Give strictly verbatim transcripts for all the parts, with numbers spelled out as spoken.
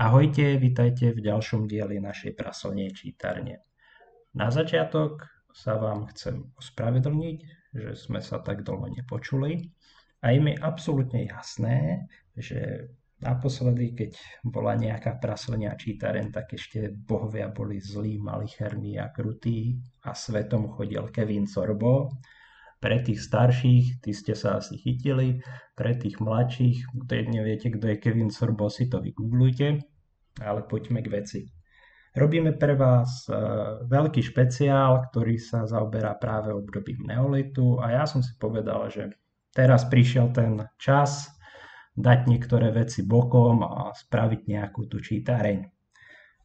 Ahojte, vitajte v ďalšom dieli našej pracovnej čítárne. Na začiatok sa vám chcem ospravedlniť, že sme sa tak dlho nepočuli a je mi absolútne jasné, že naposledy, keď bola nejaká pracovná čítárne, tak ešte bohovia boli zlí, malicherní a krutí a svetom chodil Kevin Sorbo. Pre tých starších, tí ste sa asi chytili, pre tých mladších, keď neviete, kto je Kevin Sorbo, si to vygooglujte, ale poďme k veci. Robíme pre vás veľký špeciál, ktorý sa zaoberá práve obdobím neolitu a ja som si povedal, že teraz prišiel ten čas dať niektoré veci bokom a spraviť nejakú tú čítareň.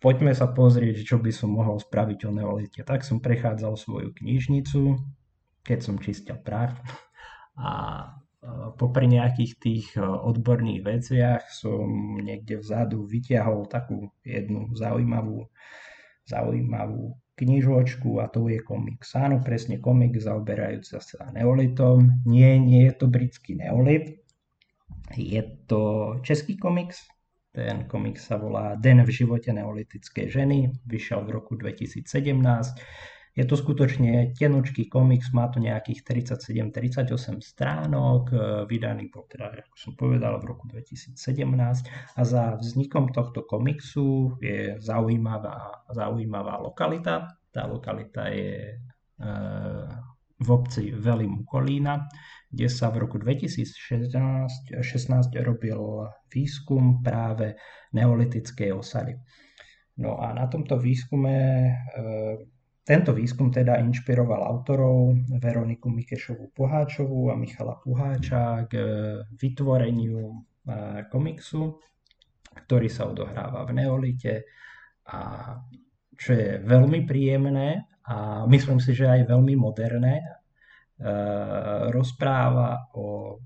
Poďme sa pozrieť, čo by som mohol spraviť o neolite. Tak som prechádzal svoju knižnicu, keď som čistil prach, a popri nejakých tých odborných veciach som niekde vzadu vytiahol takú jednu zaujímavú, zaujímavú knižočku a to je komiks. Áno, presne komik zaoberajúci sa neolitom. Nie, nie je to britský neolit, je to český komiks. Ten komiks sa volá Den v živote neolitickej ženy, vyšiel v roku dvetisícsedemnásť. Je to skutočne tenočký komiks, má to nejakých tridsaťsedem tridsaťosem stránok, vydaný bol teda, ako som povedal, v roku dvetisícsedemnásť a za vznikom tohto komiksu je zaujímavá, zaujímavá lokalita. Tá lokalita je e, v obci Velim u Kolína, kde sa v roku dvetisícšestnásť robil výskum práve neolitickej osady. No a na tomto výskume e, Tento výskum teda inšpiroval autorov Veroniku Mikešovú Puháčovú a Michala Puháča k vytvoreniu komiksu, ktorý sa odohráva v neolite, a čo je veľmi príjemné a myslím si, že aj veľmi moderné. Rozpráva o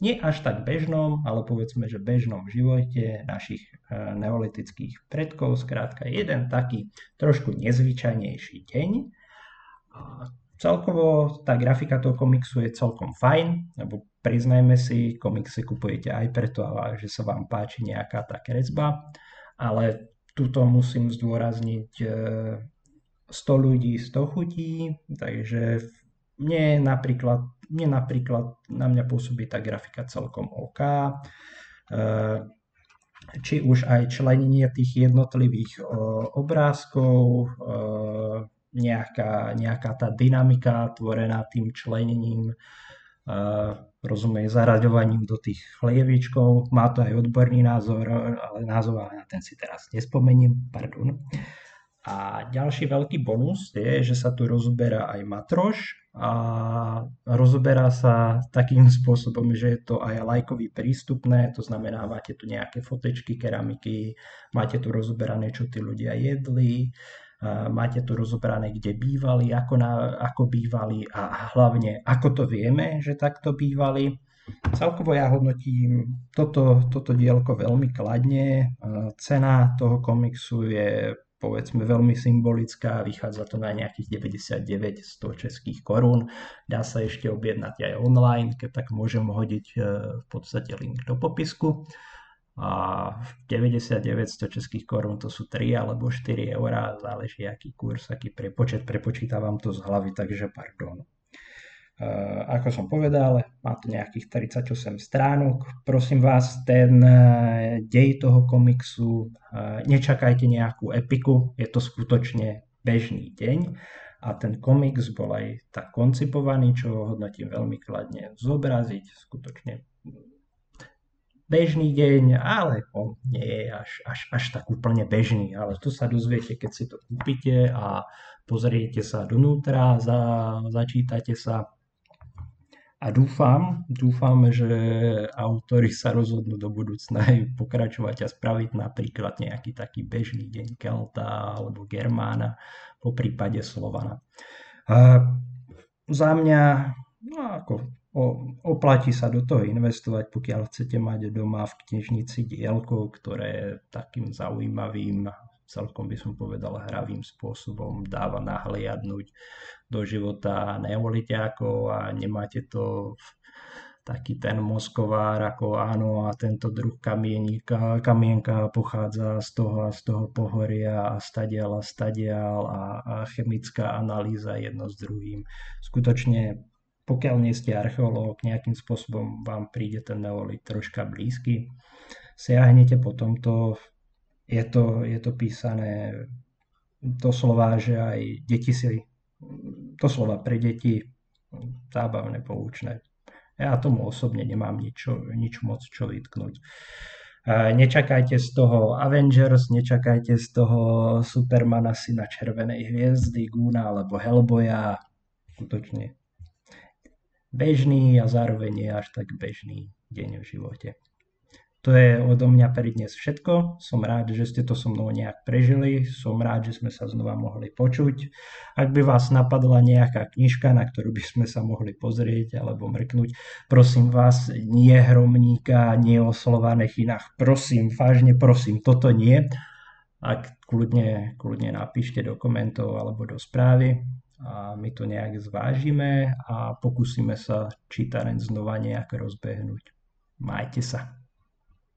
nie až tak bežnom, ale povedzme, že bežnom živote našich neolitických predkov. Skrátka jeden taký trošku nezvyčajnejší deň. A celkovo tá grafika toho komiksu je celkom fajn, lebo priznajme si, komiksy kupujete aj preto, že sa vám páči nejaká tá kresba, ale tuto musím zdôrazniť sto ľudí, sto chutí, takže mne napríklad Mne napríklad, na mňa pôsobí tá grafika celkom OK. Či už aj členenie tých jednotlivých obrázkov, nejaká, nejaká tá dynamika tvorená tým členením, rozumej, zaraďovaním do tých chlievičkov. Má to aj odborný názor, ale názov, ale na ten si teraz nespomením, pardon. A ďalší veľký bonus je, že sa tu rozoberá aj matroš a rozoberá sa takým spôsobom, že je to aj lajkovi prístupné, to znamená, máte tu nejaké fotečky, keramiky, máte tu rozoberané, čo tí ľudia jedli, máte tu rozoberané, kde bývali, ako, na, ako bývali a hlavne, ako to vieme, že takto bývali. Celkovo ja hodnotím toto, toto dielko veľmi kladne. Cena toho komiksu je povedzme veľmi symbolická, vychádza to na nejakých deväťdesiatdeväť sto českých korún. Dá sa ešte objednať aj online, keď tak môžem hodiť v podstate link do popisku. A deväťdesiatdeväť sto českých korún to sú tri alebo štyri eurá, záleží aký kurz, aký prepočet, prepočítavam to z hlavy, takže pardon. Ako som povedal, má to nejakých tridsaťosem stránok. Prosím vás, ten dej toho komiksu, nečakajte nejakú epiku, je to skutočne bežný deň a ten komiks bol aj tak koncipovaný, čo ho hodnotím veľmi kladne, zobraziť skutočne bežný deň, ale on nie je až, až, až tak úplne bežný, ale tu sa dozviete, keď si to kúpite a pozriete sa donútra, za, začítate sa. A dúfam, dúfam, že autori sa rozhodnú do budúcna aj pokračovať a spraviť napríklad nejaký taký bežný deň Kelta alebo Germána, po prípade Slovana. A za mňa, no ako, o, oplatí sa do toho investovať, pokiaľ chcete mať doma v knižnici dielko, ktoré takým zaujímavým, celkom by som povedal hravým spôsobom dáva nahliadnúť do života neolitiakov a nemáte to taký ten mozkovár, ako áno, a tento druh kamieníka, kamienka pochádza z toho a z toho pohoria a stadial a stadial a, a chemická analýza jedno s druhým. Skutočne, pokiaľ nie ste archeológ, nejakým spôsobom vám príde ten neolit troška blízky. Siahnete po tomto, je to, je to písané doslova, že aj deti si, doslova pre deti, zábavne, poučné. Ja tomu osobne nemám ničo, nič moc čo vytknúť. Nečakajte z toho Avengers, nečakajte z toho Supermana, syna Červenej hviezdy, Guna alebo Hellboya. Skutočne bežný a zároveň nie až tak bežný deň v živote. To je odo mňa pre dnes všetko. Som rád, že ste to so mnou nejak prežili. Som rád, že sme sa znova mohli počuť. Ak by vás napadla nejaká knižka, na ktorú by sme sa mohli pozrieť alebo mrknúť, prosím vás, nie Hromníka, nie o Slovanech inách. Prosím, vážne prosím, toto nie. Ak kľudne, kľudne napíšte do komentov alebo do správy. A my to nejak zvážime a pokúsime sa Čitáreň znova nejak rozbehnúť. Majte sa.